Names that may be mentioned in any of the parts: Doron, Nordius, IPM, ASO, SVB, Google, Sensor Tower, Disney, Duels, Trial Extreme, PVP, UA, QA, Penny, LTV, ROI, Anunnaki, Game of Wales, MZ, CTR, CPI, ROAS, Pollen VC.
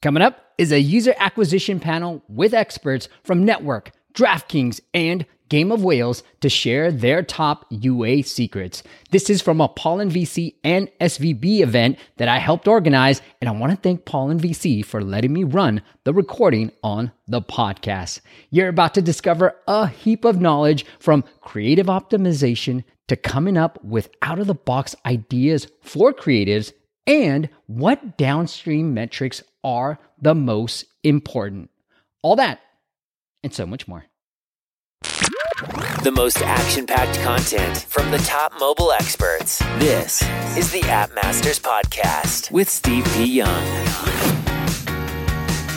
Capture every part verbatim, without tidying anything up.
Coming up is a user acquisition panel with experts from Network, DraftKings, and Game of Wales to share their top U A secrets. This is from a Pollen V C and S V B event that I helped organize, and I want to thank Pollen V C for letting me run the recording on the podcast. You're about to discover a heap of knowledge from creative optimization to coming up with out-of-the-box ideas for creatives and what downstream metrics are the most important. All that and so much more. The most action-packed content from the top mobile experts. This is the App Masters Podcast with Steve P. Young.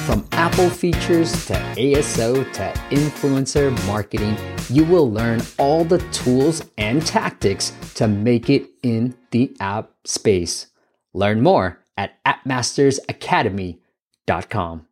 From Apple features to A S O to influencer marketing, you will learn all the tools and tactics to make it in the app space. Learn more at app masters academy dot com.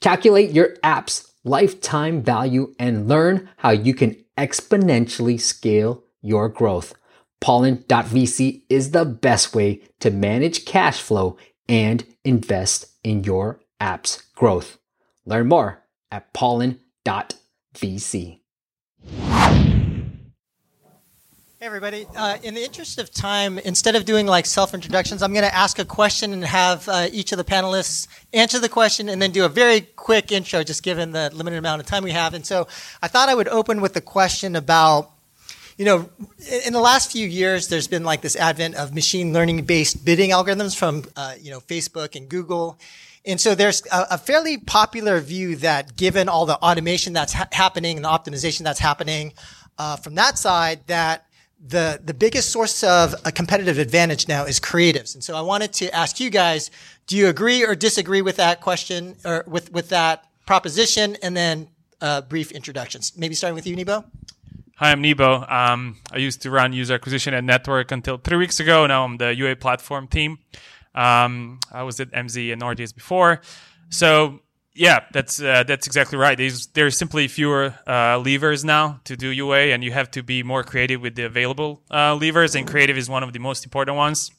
Calculate your app's lifetime value and learn how you can exponentially scale your growth. Pollen dot V C is the best way to manage cash flow and invest in your app's growth. Learn more at pollen dot V C. Hey everybody, uh, in the interest of time, instead of doing like self-introductions, I'm going to ask a question and have uh, each of the panelists answer the question and then do a very quick intro just given the limited amount of time we have. And so I thought I would open with the question about, you know, in the last few years, there's been like this advent of machine learning-based bidding algorithms from, uh, you know, Facebook and Google. And so there's a, a fairly popular view that given all the automation that's ha- happening and the optimization that's happening uh, from that side, that The the biggest source of a competitive advantage now is creatives. And so I wanted to ask you guys, do you agree or disagree with that question or with, with that proposition? And then uh, brief introductions. Maybe starting with you, Nebo. Hi, I'm Nebo. Um, I used to run user acquisition at Network until three weeks ago. Now I'm the U A platform team. Um, I was at M Z and Nordius before. So yeah, that's uh, that's exactly right. There's, there's simply fewer uh, levers now to do U A, and you have to be more creative with the available uh, levers, and creative is one of the most important ones.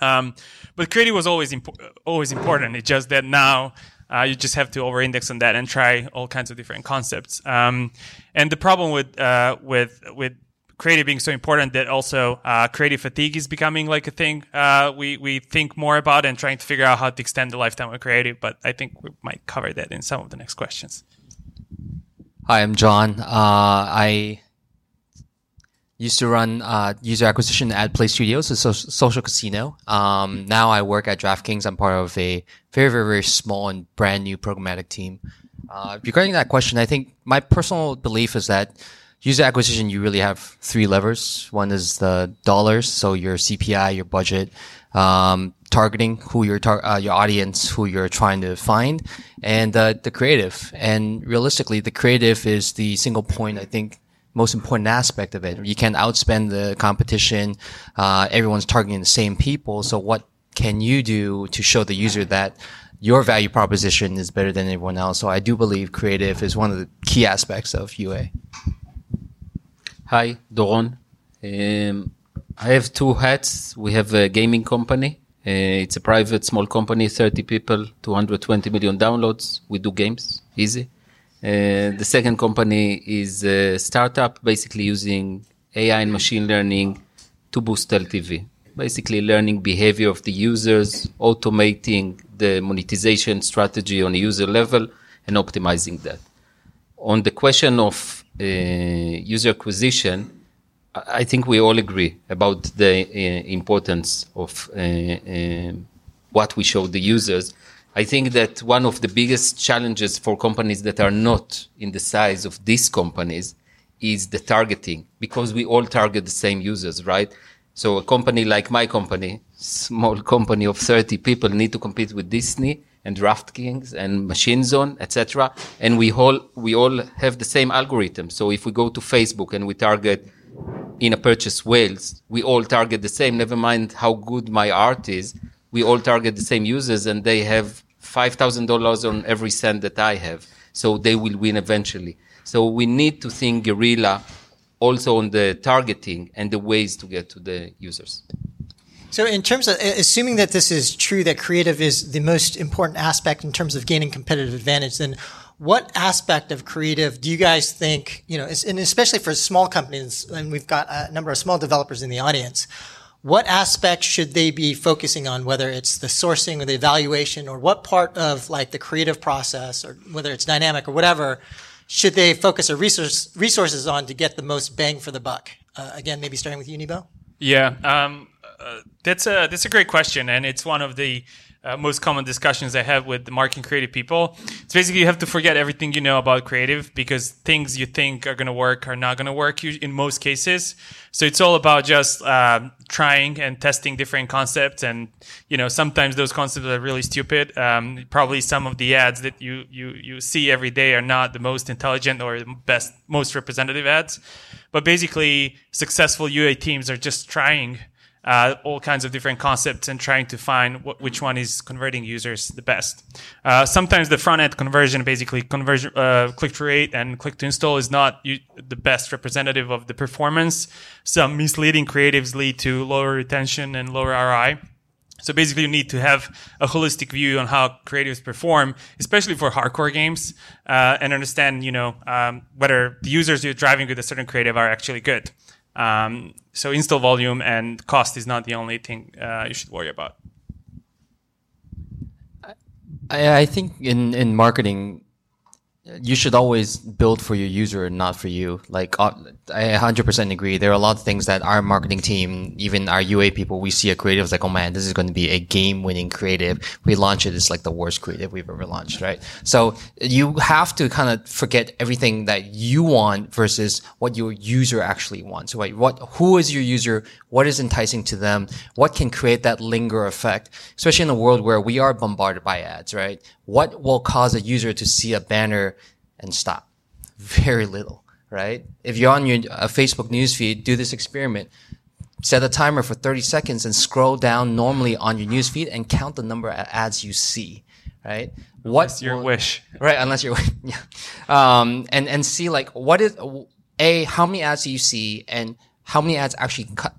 Um, but creative was always impo- always important. It's just that now uh, you just have to over-index on that and try all kinds of different concepts. Um, and the problem with uh, with with creative being so important that also uh, creative fatigue is becoming like a thing uh, we, we think more about and trying to figure out how to extend the lifetime of creative. But I think we might cover that in some of the next questions. Hi, I'm John. Uh, I used to run uh, user acquisition at Play Studios, a so- social casino. Um, now I work at DraftKings. I'm part of a very, very, very small and brand new programmatic team. Uh, regarding that question, I think my personal belief is that user acquisition, you really have three levers. One is the dollars, so your C P I, your budget, um, targeting who your tar- uh, your audience, who you're trying to find, and uh, the creative. And realistically, the creative is the single point, I think, most important aspect of it. You can't outspend the competition. Uh, everyone's targeting the same people. So what can you do to show the user that your value proposition is better than everyone else? So I do believe creative is one of the key aspects of U A. Hi, Doron. Um, I have two hats. We have a gaming company. Uh, it's a private small company, thirty people, two hundred twenty million downloads. We do games, easy. Uh, the second company is a startup, basically using A I and machine learning to boost L T V. Basically learning behavior of the users, automating the monetization strategy on a user level and optimizing that. On the question of Uh, user acquisition, I think we all agree about the uh, importance of uh, uh, what we show the users. I think that one of the biggest challenges for companies that are not in the size of these companies is the targeting, because we all target the same users, right? So a company like my company, small company of thirty people, need to compete with Disney and DraftKings and Machine Zone, et cetera. And we all we all have the same algorithm. So if we go to Facebook and we target in a purchase Wales, we all target the same. Never mind how good my art is. We all target the same users, and they have five thousand dollars on every cent that I have. So they will win eventually. So we need to think guerrilla also on the targeting and the ways to get to the users. So in terms of assuming that this is true, that creative is the most important aspect in terms of gaining competitive advantage, then what aspect of creative do you guys think, you know, and especially for small companies, and we've got a number of small developers in the audience, what aspect should they be focusing on, whether it's the sourcing or the evaluation, or what part of like the creative process, or whether it's dynamic or whatever, should they focus their resource, resources on to get the most bang for the buck? Uh, again, maybe starting with you, Nebo? Yeah, um, uh, that's a that's a great question, and it's one of the uh, most common discussions I have with the marketing creative people. It's basically you have to forget everything you know about creative, because things you think are going to work are not going to work in most cases. So it's all about just uh, trying and testing different concepts, and you know sometimes those concepts are really stupid. Um, probably some of the ads that you you you see every day are not the most intelligent or the best, most representative ads. But basically, successful U A teams are just trying uh, all kinds of different concepts and trying to find what, which one is converting users the best. Uh, sometimes the front-end conversion, basically conversion, uh, click-through rate and click-to-install is not u- the best representative of the performance. Some misleading creatives lead to lower retention and lower R O I. So basically, you need to have a holistic view on how creatives perform, especially for hardcore games, uh, and understand, you know, um, whether the users you're driving with a certain creative are actually good. Um, so install volume and cost is not the only thing uh, you should worry about. I, I think in, in marketing, you should always build for your user and not for you. Like, I one hundred percent agree. There are a lot of things that our marketing team, even our U A people, we see a creative, it's like, oh man, this is going to be a game-winning creative. We launch it, it's like the worst creative we've ever launched, right? So you have to kind of forget everything that you want versus what your user actually wants. So like, what, who is your user? What is enticing to them? What can create that linger effect? Especially in a world where we are bombarded by ads, right? What will cause a user to see a banner and stop? Very little, right? If you're on your uh, Facebook newsfeed, do this experiment. Set a timer for thirty seconds and scroll down normally on your newsfeed and count the number of ads you see, right? What's your will, wish? Right, unless you're, yeah. Um, and, and see like, what is, A, how many ads do you see and how many ads actually cut,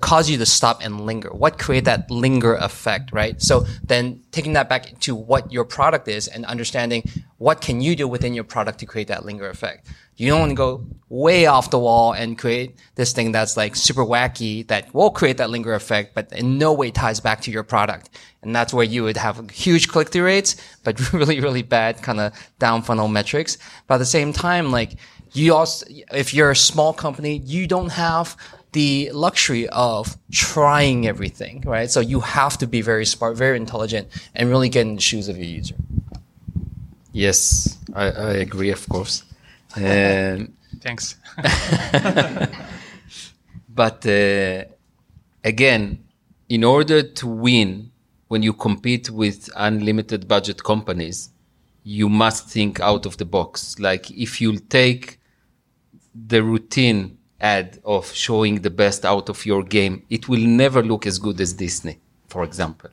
cause you to stop and linger? What create that linger effect, right? So then taking that back to what your product is and understanding what can you do within your product to create that linger effect. You don't want to go way off the wall and create this thing that's like super wacky that will create that linger effect, but in no way ties back to your product. And that's where you would have huge click-through rates, but really, really bad kind of down funnel metrics. But at the same time, like you also, if you're a small company, you don't have the luxury of trying everything, right? So you have to be very smart, very intelligent, and really get in the shoes of your user. Yes, I, I agree, of course. Um, Thanks. But uh, again, in order to win when you compete with unlimited budget companies, you must think out of the box. Like if you'll take the routine ad of showing the best out of your game, it will never look as good as Disney, for example.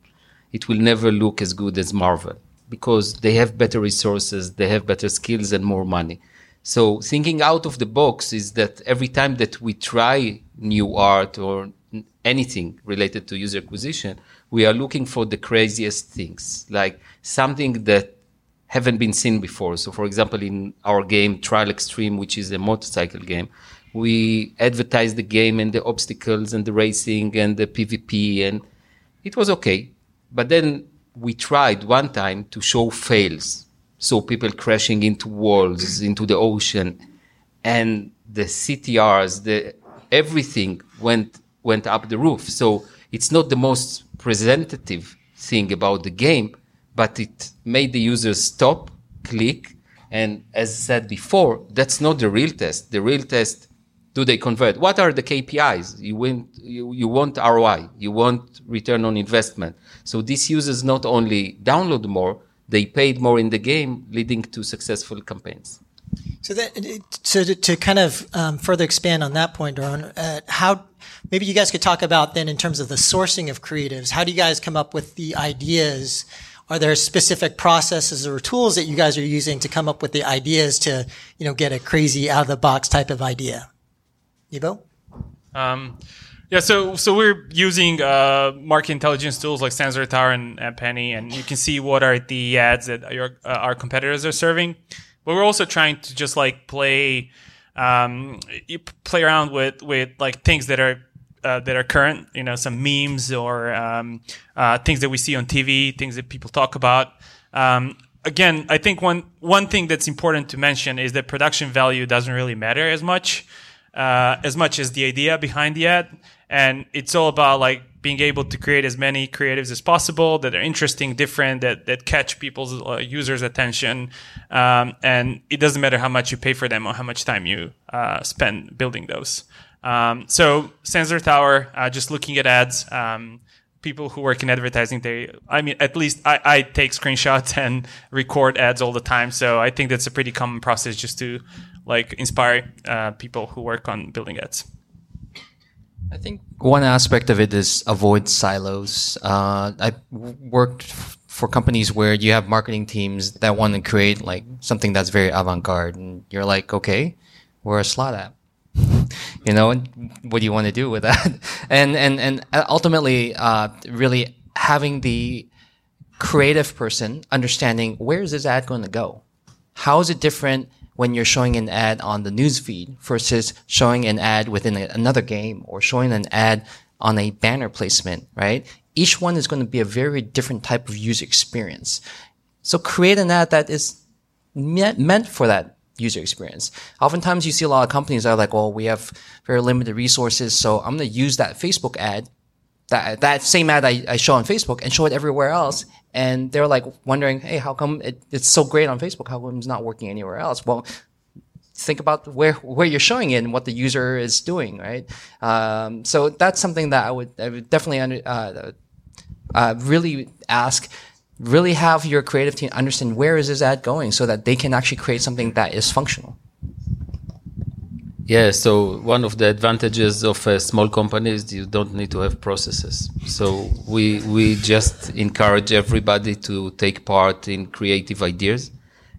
It will never look as good as Marvel because they have better resources, they have better skills and more money. So thinking out of the box is that every time that we try new art or anything related to user acquisition, we are looking for the craziest things, like something that haven't been seen before. So for example, in our game, Trial Extreme, which is a motorcycle game, we advertised the game and the obstacles and the racing and the P V P, and it was okay. But then we tried one time to show fails. So people crashing into walls, into the ocean, and the C T Rs, the everything went went up the roof. So it's not the most presentative thing about the game, but it made the users stop, click, and as said before, that's not the real test. The real test, do they convert? What are the K P Is? You want, you, you want R O I. You want return on investment. So these users not only download more, they paid more in the game, leading to successful campaigns. So that, so to, to kind of um, further expand on that point, Doron, uh, how maybe you guys could talk about then in terms of the sourcing of creatives, how do you guys come up with the ideas? Are there specific processes or tools that you guys are using to come up with the ideas to, you know, get a crazy out of the box type of idea? Nebo? Um, Yeah, so so we're using uh, market intelligence tools like Sensor Tower and uh, Penny, and you can see what are the ads that your, uh, our competitors are serving. But we're also trying to just like play um, play around with, with like things that are uh, that are current, you know, some memes or um, uh, things that we see on T V, things that people talk about. Um, again, I think one one thing that's important to mention is that production value doesn't really matter as much uh, as much as the idea behind the ad. And it's all about like being able to create as many creatives as possible that are interesting, different, that that catch people's uh, users' attention. Um, and it doesn't matter how much you pay for them or how much time you uh, spend building those. Um, so Sensor Tower, uh, just looking at ads. Um, people who work in advertising, they, I mean, at least I, I take screenshots and record ads all the time. So I think that's a pretty common process just to like inspire uh, people who work on building ads. I think one aspect of it is avoid silos. Uh, I worked f- for companies where you have marketing teams that want to create like something that's very avant-garde, and you're like, okay, we're a slot app. You know, and what do you want to do with that? And and and ultimately, uh, really having the creative person understanding where is this ad going to go? How is it different when you're showing an ad on the newsfeed versus showing an ad within a, another game or showing an ad on a banner placement, right? Each one is going to be a very different type of user experience. So create an ad that is me- meant for that user experience. Oftentimes you see a lot of companies that are like, well, we have very limited resources, so I'm going to use that Facebook ad, that that same ad I, I show on Facebook and show it everywhere else. And they're like wondering, hey, how come it, it's so great on Facebook? How come it's not working anywhere else? Well, think about where where you're showing it and what the user is doing, right? Um, so that's something that I would, I would definitely under, uh, uh, really ask. Really have your creative team understand where is this ad going so that they can actually create something that is functional. Yeah, so one of the advantages of a small company is you don't need to have processes. So we we just encourage everybody to take part in creative ideas,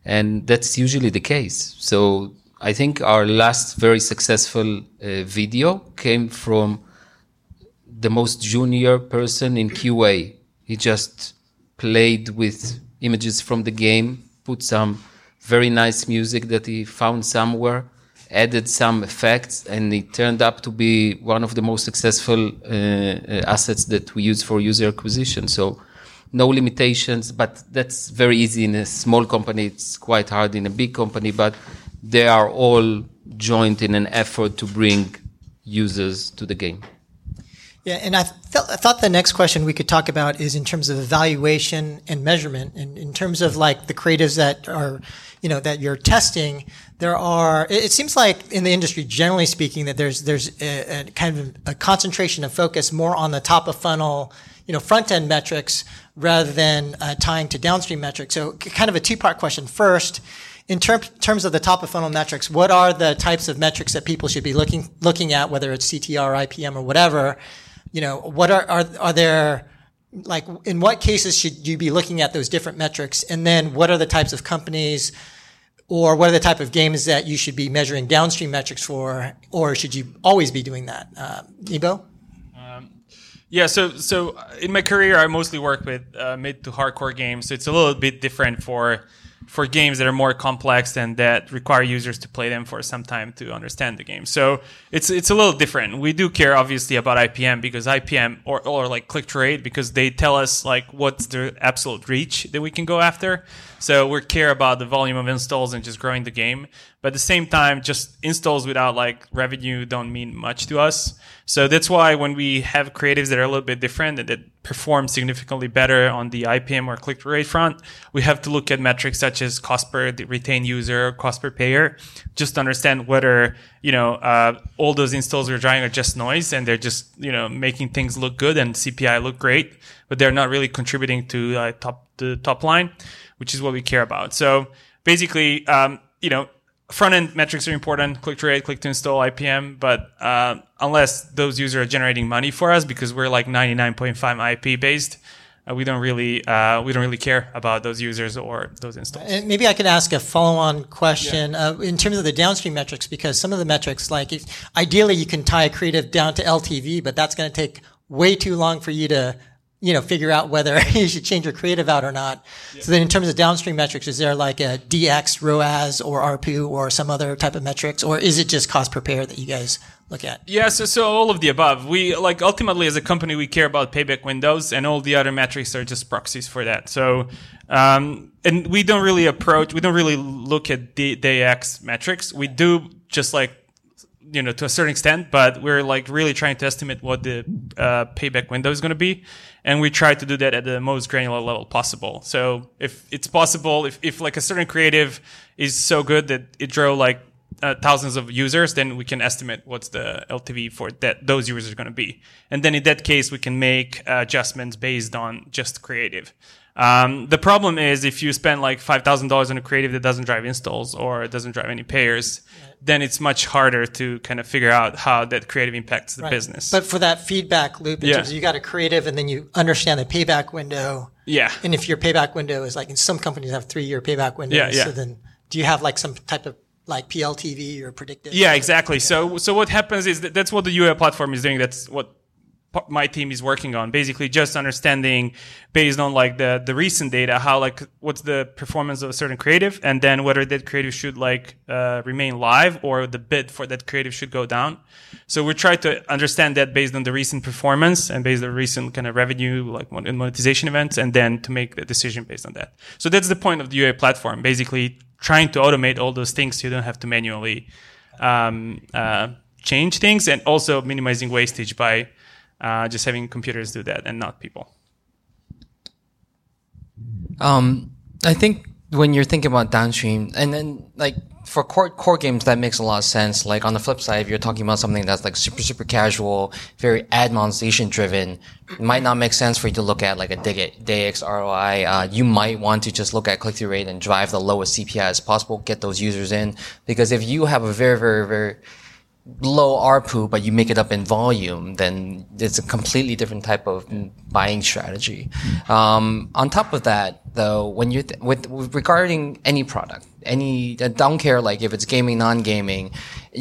and that's usually the case. So I think our last very successful uh, video came from the most junior person in Q A. He just played with images from the game, put some very nice music that he found somewhere, added some effects, and it turned up to be one of the most successful uh, assets that we use for user acquisition. So no limitations, but that's very easy in a small company. It's quite hard in a big company, but they are all joined in an effort to bring users to the game. Yeah, and I, th- I thought the next question we could talk about is in terms of evaluation and measurement, and in terms of like the creatives that are, you know, that you're testing. There are, it, it seems like in the industry, generally speaking, that there's there's a, a kind of a concentration of focus more on the top of funnel, you know, front end metrics rather than uh, tying to downstream metrics. So, kind of a two part question. First, in ter- terms of the top of funnel metrics, what are the types of metrics that people should be looking looking at, whether it's C T R, I P M, or whatever? You know, what are, are, are there, like, in what cases should you be looking at those different metrics? And then what are the types of companies or what are the type of games that you should be measuring downstream metrics for? Or should you always be doing that? Uh, Nebo? Um, yeah, so, so in my career, I mostly work with uh, mid to hardcore games. So it's a little bit different for, for games that are more complex and that require users to play them for some time to understand the game. So it's it's a little different. We do care obviously about I P M because I P M or, or like click-through rate, because they tell us like what's the absolute reach that we can go after. So we care about the volume of installs and just growing the game. But at the same time, just installs without like revenue don't mean much to us. So that's why when we have creatives that are a little bit different and that perform significantly better on the I P M or click-through rate front, we have to look at metrics such as cost per retained user, cost per payer, just to understand whether, you know, uh, all those installs we're driving are just noise and they're just, you know, making things look good and C P I look great, but they're not really contributing to uh, top the top line, which is what we care about. So basically, um, you know, front-end metrics are important, click-through rate, click-to-install, I P M, but uh, unless those users are generating money for us, because we're like ninety-nine point five I P-based, Uh, we don't really uh, we don't really care about those users or those installs. And maybe I could ask a follow-on question yeah. uh, in terms of the downstream metrics, because some of the metrics, like if, ideally you can tie a creative down to L T V, but that's going to take way too long for you to you know figure out whether you should change your creative out or not. Yeah. So then in terms of downstream metrics, is there like a D X, R O A S, or A R P U, or some other type of metrics, or is it just cost per pair that you guys look at? Yeah, so, so all of the above. We like ultimately as a company we care about payback windows, and all the other metrics are just proxies for that. So um and we don't really approach we don't really look at the D X metrics. We do just like you know to a certain extent, but we're like really trying to estimate what the uh, payback window is going to be, and we try to do that at the most granular level possible. So if it's possible, if if like a certain creative is so good that it drew like uh, thousands of users, then we can estimate what's the L T V for that those users are going to be, and then in that case we can make uh, adjustments based on just creative. Um, the problem is if you spend like five thousand dollars on a creative that doesn't drive installs or doesn't drive any payers, right. then it's much harder to kind of figure out how that creative impacts the right. business. But for that feedback loop, in yeah. terms of you got a creative and then you understand the payback window. Yeah. And if your payback window is like, in some companies have three-year payback windows. Yeah, yeah. So then do you have like some type of like P L T V or predictive? Yeah, or exactly. Like so, so what happens is that that's what the U I platform is doing. That's what my team is working on, basically just understanding based on like the the recent data how like what's the performance of a certain creative, and then whether that creative should like uh remain live or the bid for that creative should go down. So we try to understand that based on the recent performance and based on the recent kind of revenue like monetization events, and then to make the decision based on that. So that's the point of the U A platform, basically trying to automate all those things so you don't have to manually um uh change things, and also minimizing wastage by Uh, just having computers do that and not people. Um, I think when you're thinking about downstream, and then like for core core games, that makes a lot of sense. Like on the flip side, if you're talking about something that's like super super casual, very ad monetization driven, it might not make sense for you to look at like a D X R O I. Uh, you might want to just look at click through rate and drive the lowest C P I as possible, get those users in, because if you have a very very very low A R P U, but you make it up in volume, then it's a completely different type of buying strategy. Um, on top of that, though, when you're th- with, with regarding any product, any I don't care like if it's gaming, non-gaming,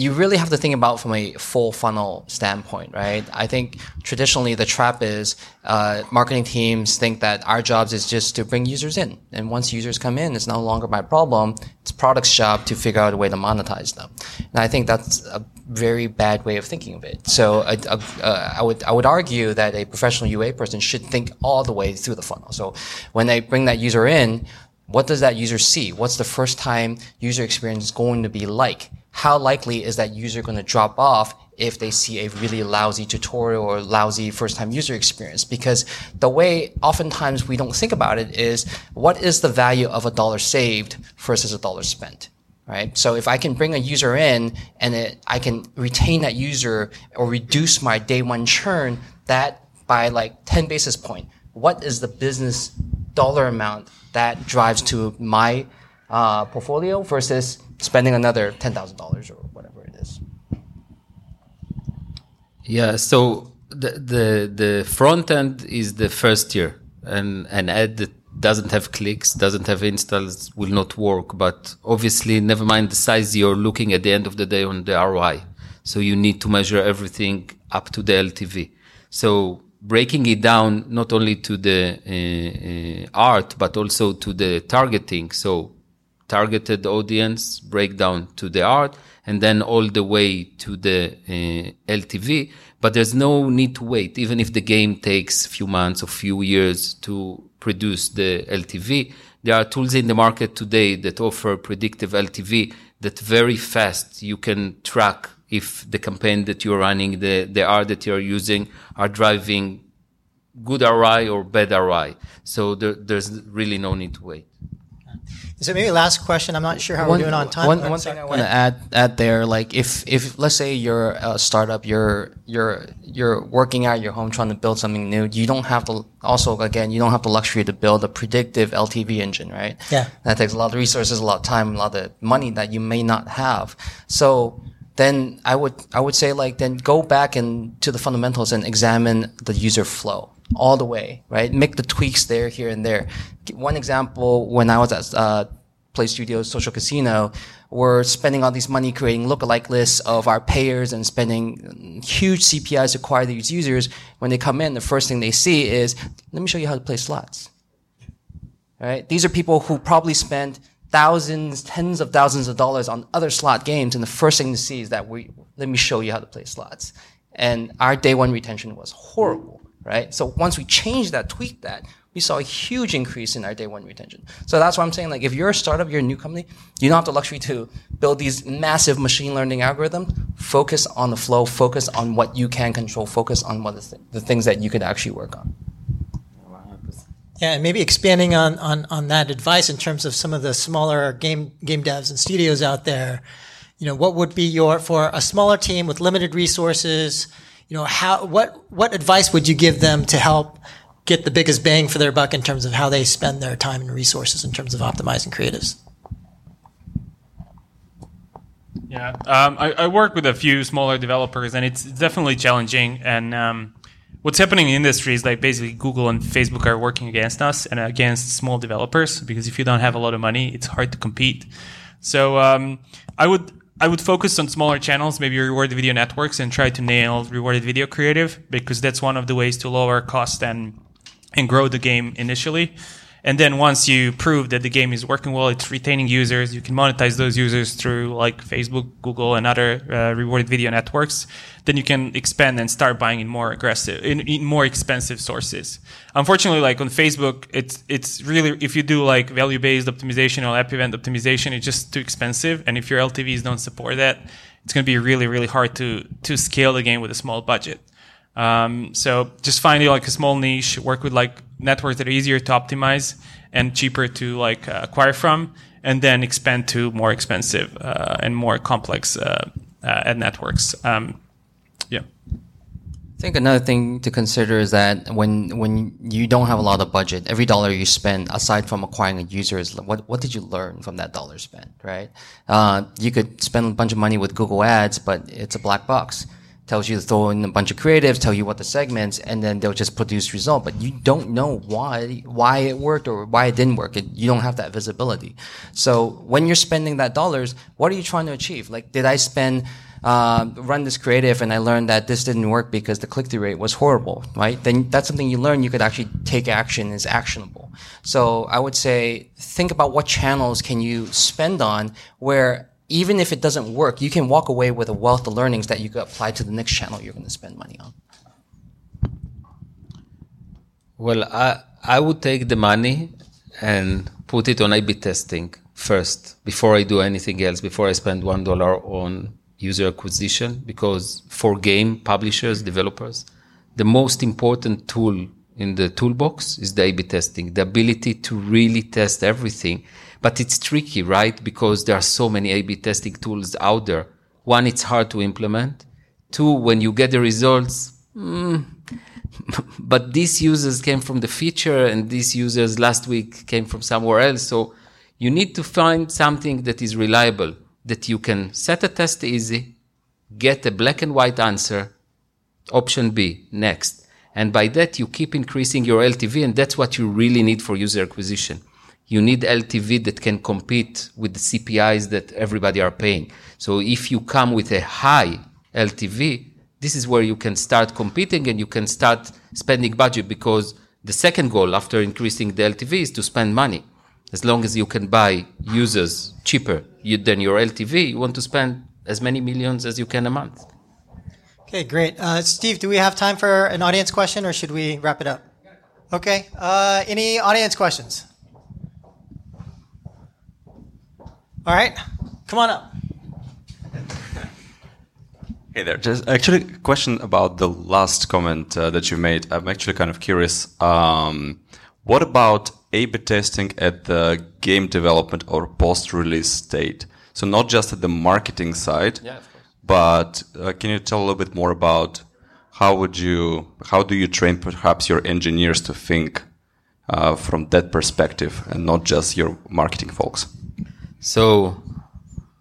you really have to think about from a full funnel standpoint, right? I think traditionally the trap is uh marketing teams think that our jobs is just to bring users in, and once users come in, it's no longer my problem. It's product's job to figure out a way to monetize them, and I think that's a very bad way of thinking of it. So uh, uh, uh, I would I would argue that a professional U A person should think all the way through the funnel. So when they bring that user in, what does that user see? What's the first time user experience is going to be like? How likely is that user going to drop off if they see a really lousy tutorial or lousy first-time user experience? Because the way oftentimes we don't think about it is, what is the value of a dollar saved versus a dollar spent? Right. So if I can bring a user in and it, I can retain that user or reduce my day one churn that by like ten basis point, what is the business dollar amount that drives to my uh, portfolio versus spending another ten thousand dollars or whatever it is? Yeah. So the, the, the front end is the first tier, and an ad that doesn't have clicks, doesn't have installs, will not work. But obviously, never mind the size, you're looking at the end of the day on the R O I. So you need to measure everything up to the L T V. So breaking it down not only to the uh, uh, art, but also to the targeting. So targeted audience, breakdown to the art, and then all the way to the uh, L T V. But there's no need to wait, even if the game takes a few months or few years to produce the L T V. There are tools in the market today that offer predictive L T V that very fast you can track if the campaign that you're running, the, the R that you're using are driving good R O I or bad R O I. So there, there's really no need to wait. So maybe last question. I'm not sure how one, we're doing on time. One, one thing I want to add, add there, like if, if let's say you're a startup, you're you're you're working out your home, trying to build something new. You don't have to also again, you don't have the luxury to build a predictive L T V engine, right? Yeah, that takes a lot of resources, a lot of time, a lot of money that you may not have. So then I would I would say like then go back and to the fundamentals and examine the user flow. all the way, right? Make the tweaks there, here, and there. One example, when I was at uh, Play Studios Social Casino, we're spending all this money creating lookalike lists of our payers and spending huge C P Is to acquire these users. When they come in, the first thing they see is, let me show you how to play slots. All right? These are people who probably spend thousands, tens of thousands of dollars on other slot games, and the first thing they see is that, we let me show you how to play slots. And our day one retention was horrible, right? So once we changed that, tweaked that, we saw a huge increase in our day one retention. So that's why I'm saying, like, if you're a startup, you're a new company, you don't have the luxury to build these massive machine learning algorithms. Focus on the flow. Focus on what you can control. Focus on what the, th- the things that you could actually work on. Yeah, and maybe expanding on, on, on that advice in terms of some of the smaller game game devs and studios out there. You know, what would be your, for a smaller team with limited resources, you know, how, what, what advice would you give them to help get the biggest bang for their buck in terms of how they spend their time and resources in terms of optimizing creatives? Yeah, um, I, I work with a few smaller developers, and it's definitely challenging. And um, what's happening in industry is, like, basically Google and Facebook are working against us and against small developers, because if you don't have a lot of money, it's hard to compete. So um, I would... I would focus on smaller channels, maybe rewarded video networks, and try to nail rewarded video creative, because that's one of the ways to lower cost and and grow the game initially. And then once you prove that the game is working well, it's retaining users, you can monetize those users through, like, Facebook, Google, and other uh, rewarded video networks. Then you can expand and start buying in more aggressive, in, in more expensive sources. Unfortunately, like on Facebook, it's it's really, if you do like value-based optimization or app event optimization, it's just too expensive. And if your L T Vs don't support that, it's going to be really, really hard to to scale the game with a small budget. Um, so just find like a small niche, work with like networks that are easier to optimize and cheaper to like uh, acquire from, and then expand to more expensive uh, and more complex uh, uh, ad networks. Um, yeah. I think another thing to consider is that when when you don't have a lot of budget, every dollar you spend, aside from acquiring a user, is what what did you learn from that dollar spent, right? Uh, you could spend a bunch of money with Google Ads, but it's a black box. Tells you to throw in a bunch of creatives, tell you what the segments, and then they'll just produce result. But you don't know why why it worked or why it didn't work. It, you don't have that visibility. So when you're spending that dollars, what are you trying to achieve? Like, did I spend uh, run this creative and I learned that this didn't work because the click-through rate was horrible, right? Then that's something you learn. You could actually take action. It's actionable. So I would say, think about what channels can you spend on where, even if it doesn't work, you can walk away with a wealth of learnings that you could apply to the next channel you're going to spend money on. Well, I I would take the money and put it on A B testing first, before I do anything else, before I spend one dollar on user acquisition, because for game publishers, developers, the most important tool in the toolbox is the A B testing, the ability to really test everything. But it's tricky, right? Because there are so many A B testing tools out there. One, it's hard to implement. Two, when you get the results, mm, but these users came from the feature and these users last week came from somewhere else. So you need to find something that is reliable, that you can set a test easy, get a black and white answer, option B, next. And by that, you keep increasing your L T V, and that's what you really need for user acquisition. You need L T V that can compete with the C P Is that everybody are paying. So if you come with a high L T V, this is where you can start competing and you can start spending budget, because the second goal after increasing the L T V is to spend money. As long as you can buy users cheaper than your L T V, you want to spend as many millions as you can a month. Okay, great. Uh, Steve, do we have time for an audience question, or should we wrap it up? Okay. Uh, any audience questions? All right, come on up. Hey there. Just actually a question about the last comment uh, that you made. I'm actually kind of curious. Um, what about A B testing at the game development or post-release state? So not just at the marketing side, yeah, of course. But uh, can you tell a little bit more about how would you, how do you train perhaps your engineers to think uh, from that perspective and not just your marketing folks? So,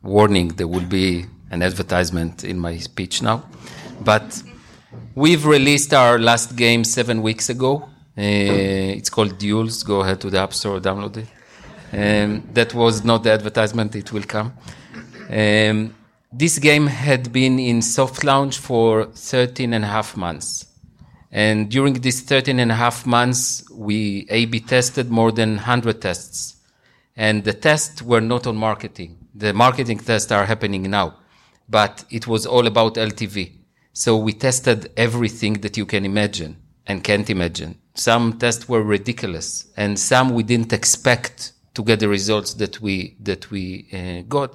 warning, there will be an advertisement in my speech now. But We've released our last game seven weeks ago. Uh, it's called Duels. Go ahead to the App Store, download it. Um, that was not the advertisement. It will come. Um, this game had been in soft launch for thirteen and a half months. And during these thirteen and a half months, we A B tested more than one hundred tests. And the tests were not on marketing. The marketing tests are happening now. But it was all about L T V. So we tested everything that you can imagine and can't imagine. Some tests were ridiculous, and some we didn't expect to get the results that we that we uh, got.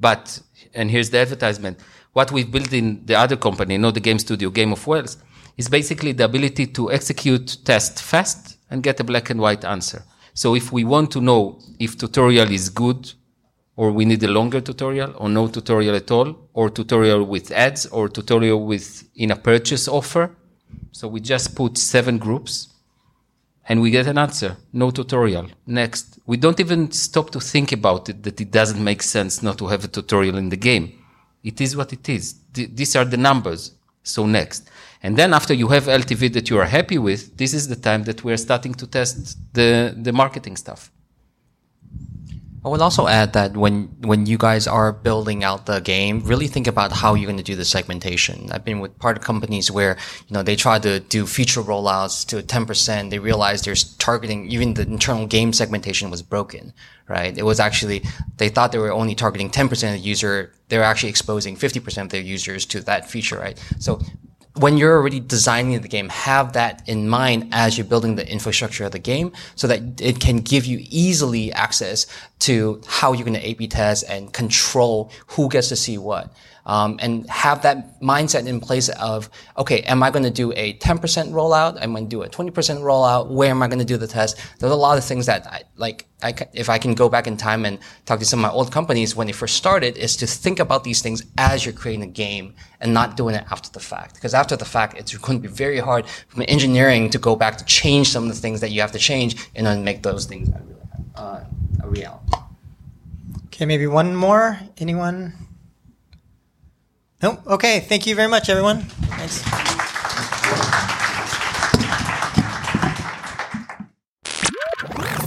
But, and here's the advertisement, what we've built in the other company, not the game studio, Game of Wales, is basically the ability to execute tests fast and get a black and white answer. So if we want to know if tutorial is good, or we need a longer tutorial, or no tutorial at all, or tutorial with ads, or tutorial with in a purchase offer. So we just put seven groups, and we get an answer. No tutorial. Next. We don't even stop to think about it, that it doesn't make sense not to have a tutorial in the game. It is what it is. Th- these are the numbers. So next. And then after you have L T V that you are happy with, this is the time that we are starting to test the, the marketing stuff. I would also add that when when you guys are building out the game, really think about how you're going to do the segmentation. I've been with part of companies where, you know, they try to do feature rollouts to ten percent. They realize they're targeting, even the internal game segmentation was broken, right? It was actually, they thought they were only targeting ten percent of the user. They're actually exposing fifty percent of their users to that feature, right? So when you're already designing the game, have that in mind as you're building the infrastructure of the game so that it can give you easily access to how you're going to A B test and control who gets to see what. Um, and have that mindset in place of, okay, am I going to do a ten percent rollout? Am I going to do a twenty percent rollout? Where am I going to do the test? There's a lot of things that I, like, I, if I can go back in time and talk to some of my old companies when they first started, is to think about these things as you're creating a game and not doing it after the fact. Because after the fact, it's going to be very hard from engineering to go back to change some of the things that you have to change and then make those things uh, a reality. Okay, maybe one more. Anyone? Nope. Okay. Thank you very much, everyone. Thanks.